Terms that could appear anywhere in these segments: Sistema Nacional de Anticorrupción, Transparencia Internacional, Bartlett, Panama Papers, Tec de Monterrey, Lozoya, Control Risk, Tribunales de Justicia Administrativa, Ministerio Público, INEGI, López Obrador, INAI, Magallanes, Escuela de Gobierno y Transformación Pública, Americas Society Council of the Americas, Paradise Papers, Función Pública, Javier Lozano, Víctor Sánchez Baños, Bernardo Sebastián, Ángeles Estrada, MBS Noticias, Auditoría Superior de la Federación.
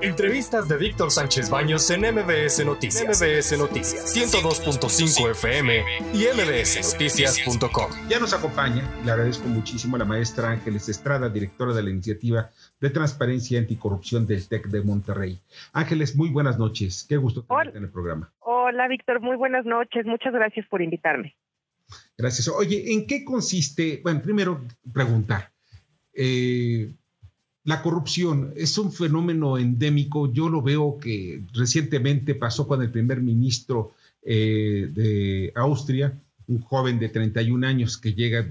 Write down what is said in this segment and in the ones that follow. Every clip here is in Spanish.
Entrevistas de Víctor Sánchez Baños en MBS Noticias. MBS Noticias 102.5 FM y mbsnoticias.com. Ya nos acompaña, le agradezco muchísimo a la maestra Ángeles Estrada, directora de la Iniciativa de Transparencia Anticorrupción del Tec de Monterrey. Ángeles, muy buenas noches. Qué gusto tenerte en el programa. Hola, Víctor, muy buenas noches. Muchas gracias por invitarme. Gracias. Oye, ¿en qué consiste? Bueno, primero preguntar. La corrupción es un fenómeno endémico. Yo lo veo que recientemente pasó con el primer ministro de Austria, un joven de 31 años que llega,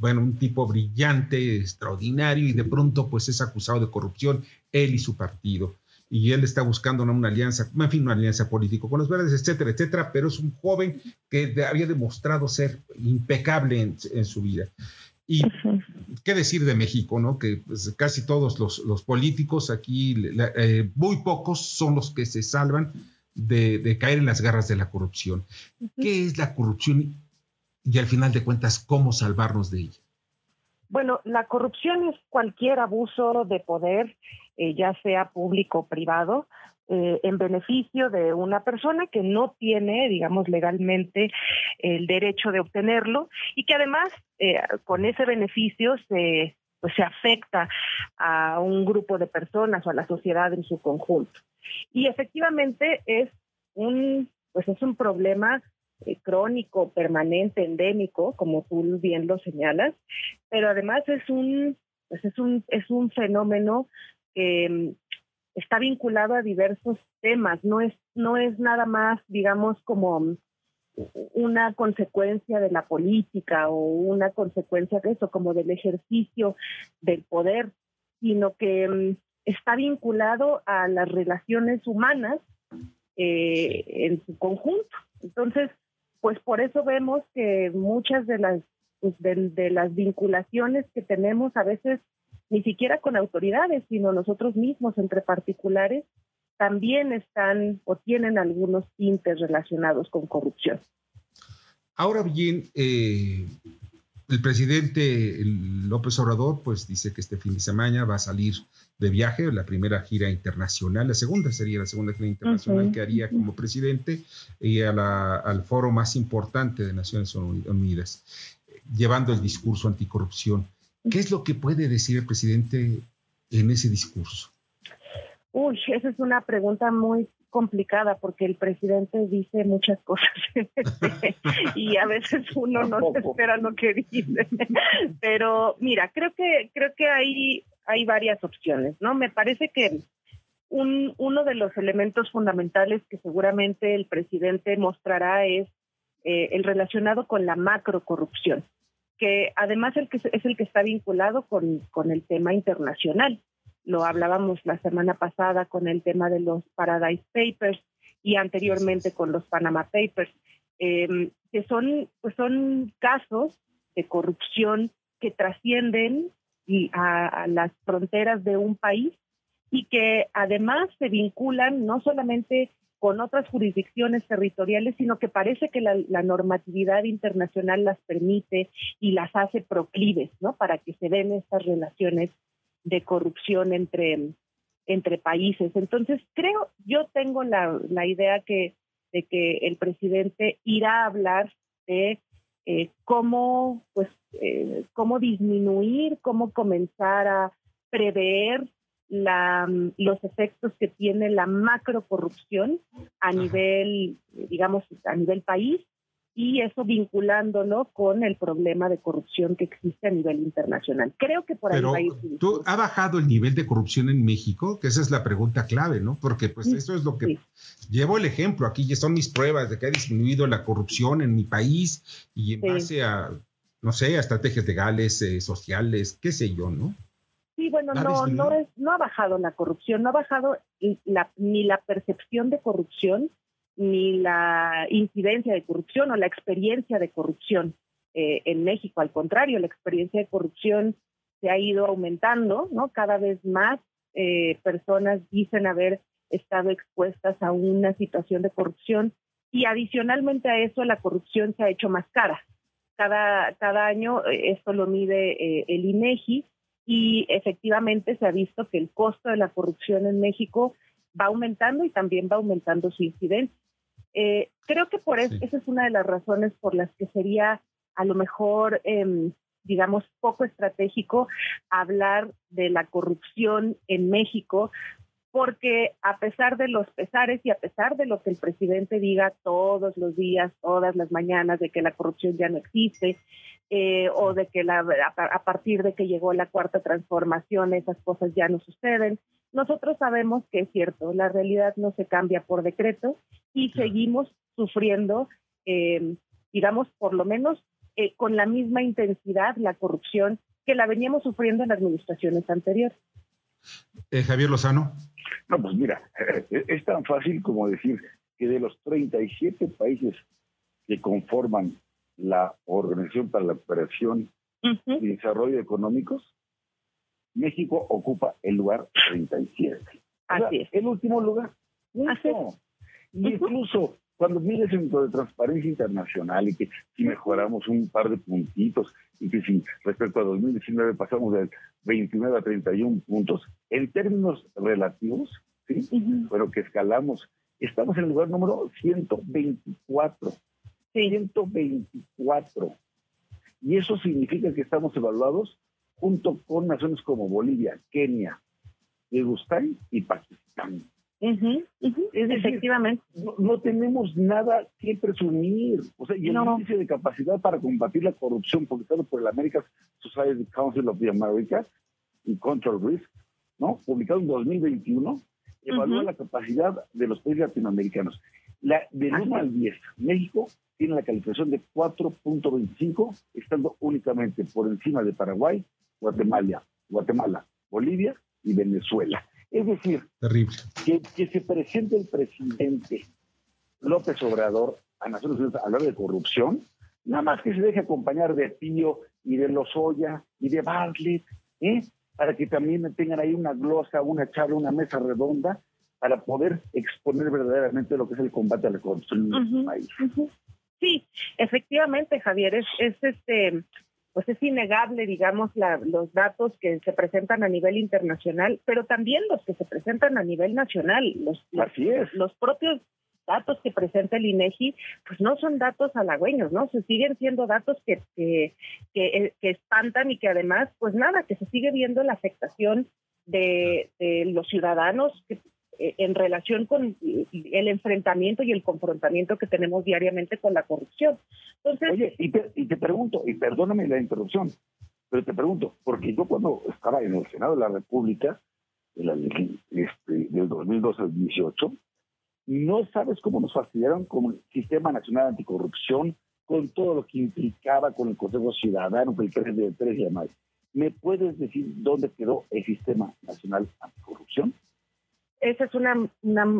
un tipo brillante, extraordinario, y de pronto pues es acusado de corrupción, él y su partido. Y él está buscando una alianza, una alianza política con los verdes, etcétera, etcétera, pero es un joven que había demostrado ser impecable en su vida. Y qué decir de México, ¿no? Que pues, casi todos los políticos aquí, muy pocos son los que se salvan de caer en las garras de la corrupción. ¿Qué es la corrupción? Y al final de cuentas, ¿cómo salvarnos de ella? Bueno, la corrupción es cualquier abuso de poder, ya sea público o privado, en beneficio de una persona que no tiene, legalmente el derecho de obtenerlo y que además con ese beneficio se afecta a un grupo de personas o a la sociedad en su conjunto. Y efectivamente es un problema crónico, permanente, endémico, como tú bien lo señalas, pero además es un fenómeno que está vinculado a diversos temas, no es nada más, como una consecuencia de la política o una consecuencia de eso, como del ejercicio del poder, sino que está vinculado a las relaciones humanas en su conjunto. Entonces, pues por eso vemos que muchas de las vinculaciones que tenemos a veces ni siquiera con autoridades, sino nosotros mismos entre particulares, también están o tienen algunos tintes relacionados con corrupción. Ahora bien, el presidente López Obrador pues dice que este fin de semana va a salir de viaje, la primera gira internacional, la segunda gira internacional que haría como presidente y al foro más importante de Naciones Unidas, llevando el discurso anticorrupción. ¿Qué es lo que puede decir el presidente en ese discurso? Uy, esa es una pregunta muy complicada porque el presidente dice muchas cosas y a veces uno no se espera lo que dice. Pero mira, creo que hay varias opciones, ¿no? Me parece que uno de los elementos fundamentales que seguramente el presidente mostrará es el relacionado con la macrocorrupción, que además es el que está vinculado con el tema internacional. Lo hablábamos la semana pasada con el tema de los Paradise Papers y anteriormente con los Panama Papers, que son casos de corrupción que trascienden a las fronteras de un país y que además se vinculan no solamente con otras jurisdicciones territoriales, sino que parece que la normatividad internacional las permite y las hace proclives, ¿no? Para que se den estas relaciones de corrupción entre países. Entonces, yo tengo la idea de que el presidente irá a hablar de cómo disminuir, cómo comenzar a prever los efectos que tiene la macrocorrupción a nivel, a nivel país, y eso vinculándolo con el problema de corrupción que existe a nivel internacional. Creo que por ahí va a ir. ¿Tú ha bajado el nivel de corrupción en México? Que esa es la pregunta clave, ¿no? Porque pues eso es lo que llevo el ejemplo aquí, ya son mis pruebas de que ha disminuido la corrupción en mi país y en base a, a estrategias legales, sociales, qué sé yo, ¿no? Sí, no ha bajado la corrupción, no ha bajado ni la percepción de corrupción, ni la incidencia de corrupción o la experiencia de corrupción en México. Al contrario, la experiencia de corrupción se ha ido aumentando, ¿no? Cada vez más personas dicen haber estado expuestas a una situación de corrupción y adicionalmente a eso la corrupción se ha hecho más cara. Cada año, esto lo mide el INEGI, y efectivamente se ha visto que el costo de la corrupción en México va aumentando y también va aumentando su incidencia. Creo que por eso, esa es una de las razones por las que sería a lo mejor, digamos, poco estratégico hablar de la corrupción en México, porque a pesar de los pesares y a pesar de lo que el presidente diga todos los días, todas las mañanas, de que la corrupción ya no existe, o de que a partir de que llegó la Cuarta Transformación esas cosas ya no suceden, nosotros sabemos que es cierto, la realidad no se cambia por decreto y seguimos sufriendo, digamos, por lo menos con la misma intensidad la corrupción que la veníamos sufriendo en administraciones anteriores. Javier Lozano. No, pues mira, es tan fácil como decir que de los 37 países que conforman la Organización para la Cooperación y Desarrollo Económicos, México ocupa el lugar 37. Así, o sea, es el último lugar. Y incluso cuando mires dentro de Transparencia Internacional y que si mejoramos un par de puntitos y que si respecto a 2019 pasamos del 29 a 31 puntos, en términos relativos, ¿sí? Pero que escalamos, estamos en el lugar número 124. Sí. 124. Y eso significa que estamos evaluados junto con naciones como Bolivia, Kenia, Kirguistán y Pakistán. Es decir, efectivamente, no tenemos nada que presumir, o sea, y el índice de capacidad para combatir la corrupción publicado por el Americas Society Council of the Americas y Control Risk, ¿no?, publicado en 2021, evalúa la capacidad de los países latinoamericanos. Del 1 al 10, México tiene la calificación de 4.25, estando únicamente por encima de Paraguay, Guatemala, Bolivia y Venezuela. Es decir, terrible. Que se presente el presidente López Obrador a Naciones Unidas a hablar de corrupción, nada más que se deje acompañar de Pío y de Lozoya y de Bartlett, para que también tengan ahí una glosa, una charla, una mesa redonda, para poder exponer verdaderamente lo que es el combate a la corrupción en el país. Sí, efectivamente, Javier, pues es innegable, digamos, los datos que se presentan a nivel internacional, pero también los que se presentan a nivel nacional. Así es. Los propios datos que presenta el INEGI, pues no son datos halagüeños, ¿no? Se siguen siendo datos que espantan y que además, pues nada, que se sigue viendo la afectación de los ciudadanos en relación con el enfrentamiento y el confrontamiento que tenemos diariamente con la corrupción. Entonces, oye, y te pregunto, y perdóname la interrupción, pero te pregunto, porque yo cuando estaba en el Senado de la República, del 2012 al 2018, no sabes cómo nos fastidiaron con el Sistema Nacional de Anticorrupción, con todo lo que implicaba con el Consejo Ciudadano, con el 3 de 3 y demás. ¿Me puedes decir dónde quedó el Sistema Nacional Anticorrupción? Esa es una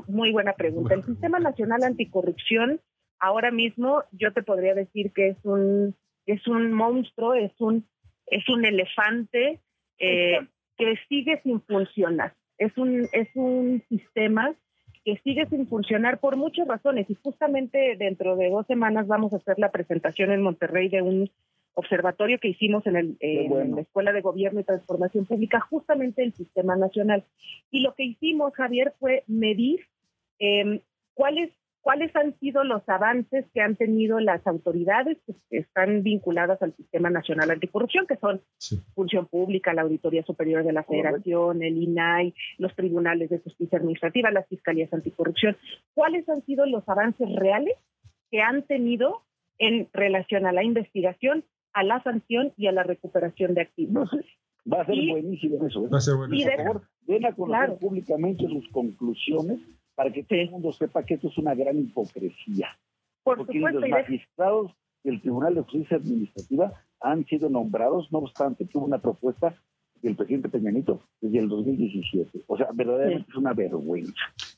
muy buena pregunta. El Sistema Nacional Anticorrupción, ahora mismo yo te podría decir que es un monstruo, es un elefante que sigue sin funcionar. Es un sistema que sigue sin funcionar por muchas razones, y justamente dentro de 2 semanas vamos a hacer la presentación en Monterrey de un observatorio que hicimos en la Escuela de Gobierno y Transformación Pública, justamente el Sistema Nacional. Y lo que hicimos, Javier, fue medir cuáles han sido los avances que han tenido las autoridades que están vinculadas al Sistema Nacional Anticorrupción, que son Función Pública, la Auditoría Superior de la Federación, el INAI, los Tribunales de Justicia Administrativa, las Fiscalías Anticorrupción. ¿Cuáles han sido los avances reales que han tenido en relación a la investigación, a la sanción y a la recuperación de activos? No sé, va a ser buenísimo eso. Va a ser buenísimo. Por favor, den a conocer públicamente sus conclusiones para que todo el mundo sepa que esto es una gran hipocresía. Porque los magistrados del Tribunal de Justicia Administrativa han sido nombrados, no obstante, tuvo una propuesta del presidente Peña Nieto desde el 2017. O sea, verdaderamente es una vergüenza.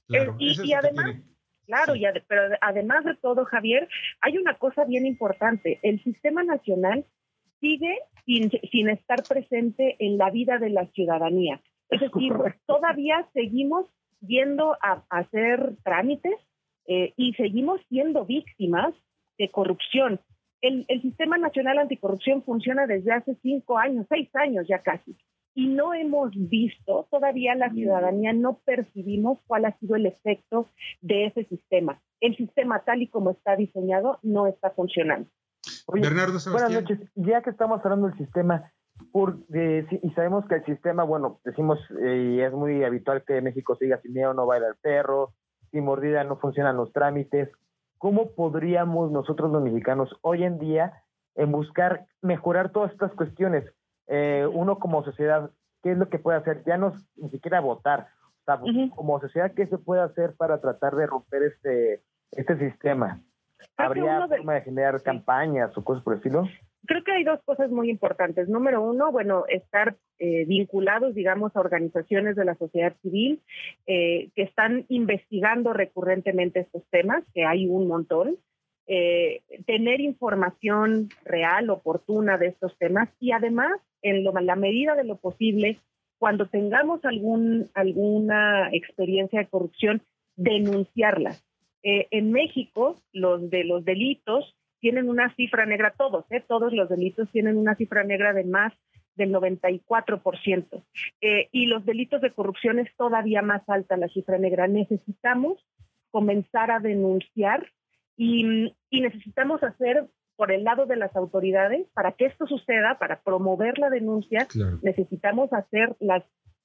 Claro, y además... Claro, pero además de todo, Javier, hay una cosa bien importante. El Sistema Nacional sigue sin estar presente en la vida de la ciudadanía. Es decir, todavía seguimos yendo a hacer trámites y seguimos siendo víctimas de corrupción. El Sistema Nacional Anticorrupción funciona desde hace 5 años, 6 años ya casi. y no hemos visto, todavía la ciudadanía no percibimos cuál ha sido el efecto de ese sistema. El sistema tal y como está diseñado no está funcionando. Oye, Bernardo Sebastián. Buenas noches. Ya que estamos hablando del sistema, y sabemos que el sistema, bueno, decimos, y es muy habitual que México siga sin miedo, no baila el perro, sin mordida no funcionan los trámites. ¿Cómo podríamos nosotros los mexicanos hoy en día en buscar mejorar todas estas cuestiones? Uno como sociedad, ¿qué es lo que puede hacer? Ya no ni siquiera votar. O sea, como sociedad, ¿qué se puede hacer para tratar de romper este sistema? ¿Habría forma de generar campañas o cosas por el estilo? Creo que hay dos cosas muy importantes. Número uno, bueno, estar vinculados, digamos, a organizaciones de la sociedad civil que están investigando recurrentemente estos temas, que hay un montón. Tener información real, oportuna de estos temas y además, en la medida de lo posible, cuando tengamos alguna experiencia de corrupción, denunciarla. En México, los delitos tienen una cifra negra, todos los delitos tienen una cifra negra de más del 94%. Y los delitos de corrupción es todavía más alta la cifra negra. Necesitamos comenzar a denunciar y necesitamos hacer por el lado de las autoridades, para que esto suceda, para promover la denuncia, claro. Necesitamos hacer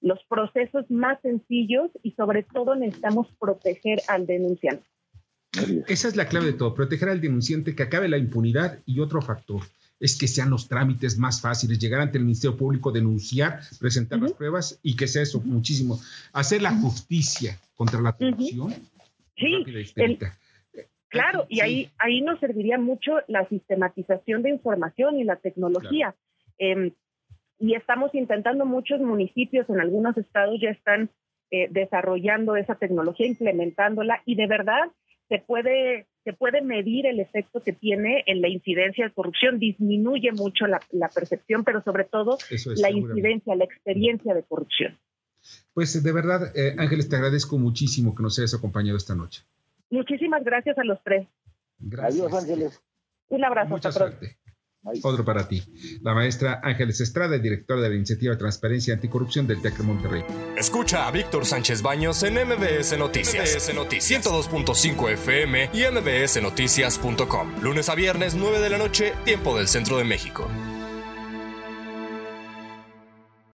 los procesos más sencillos y sobre todo necesitamos proteger al denunciante. Esa es la clave de todo, proteger al denunciante, que acabe la impunidad, y otro factor es que sean los trámites más fáciles, llegar ante el Ministerio Público, denunciar, presentar las pruebas y que sea eso muchísimo. Hacer la justicia contra la corrupción. Sí, claro, y ahí nos serviría mucho la sistematización de información y la tecnología. Claro. Y estamos intentando, muchos municipios en algunos estados ya están desarrollando esa tecnología, implementándola, y de verdad se puede medir el efecto que tiene en la incidencia de corrupción. Disminuye mucho la percepción, pero sobre todo la incidencia, la experiencia de corrupción. Pues de verdad, Ángeles, te agradezco muchísimo que nos hayas acompañado esta noche. Muchísimas gracias a los tres. Gracias. Adiós, Ángeles. Un abrazo. Mucha suerte. Otro para ti. La maestra Ángeles Estrada, directora de la Iniciativa Transparencia Anticorrupción del Tec de Monterrey. Escucha a Víctor Sánchez Baños en MBS Noticias. MBS Noticias 102.5 FM y mbsnoticias.com. Lunes a viernes, 9 de la noche, tiempo del Centro de México.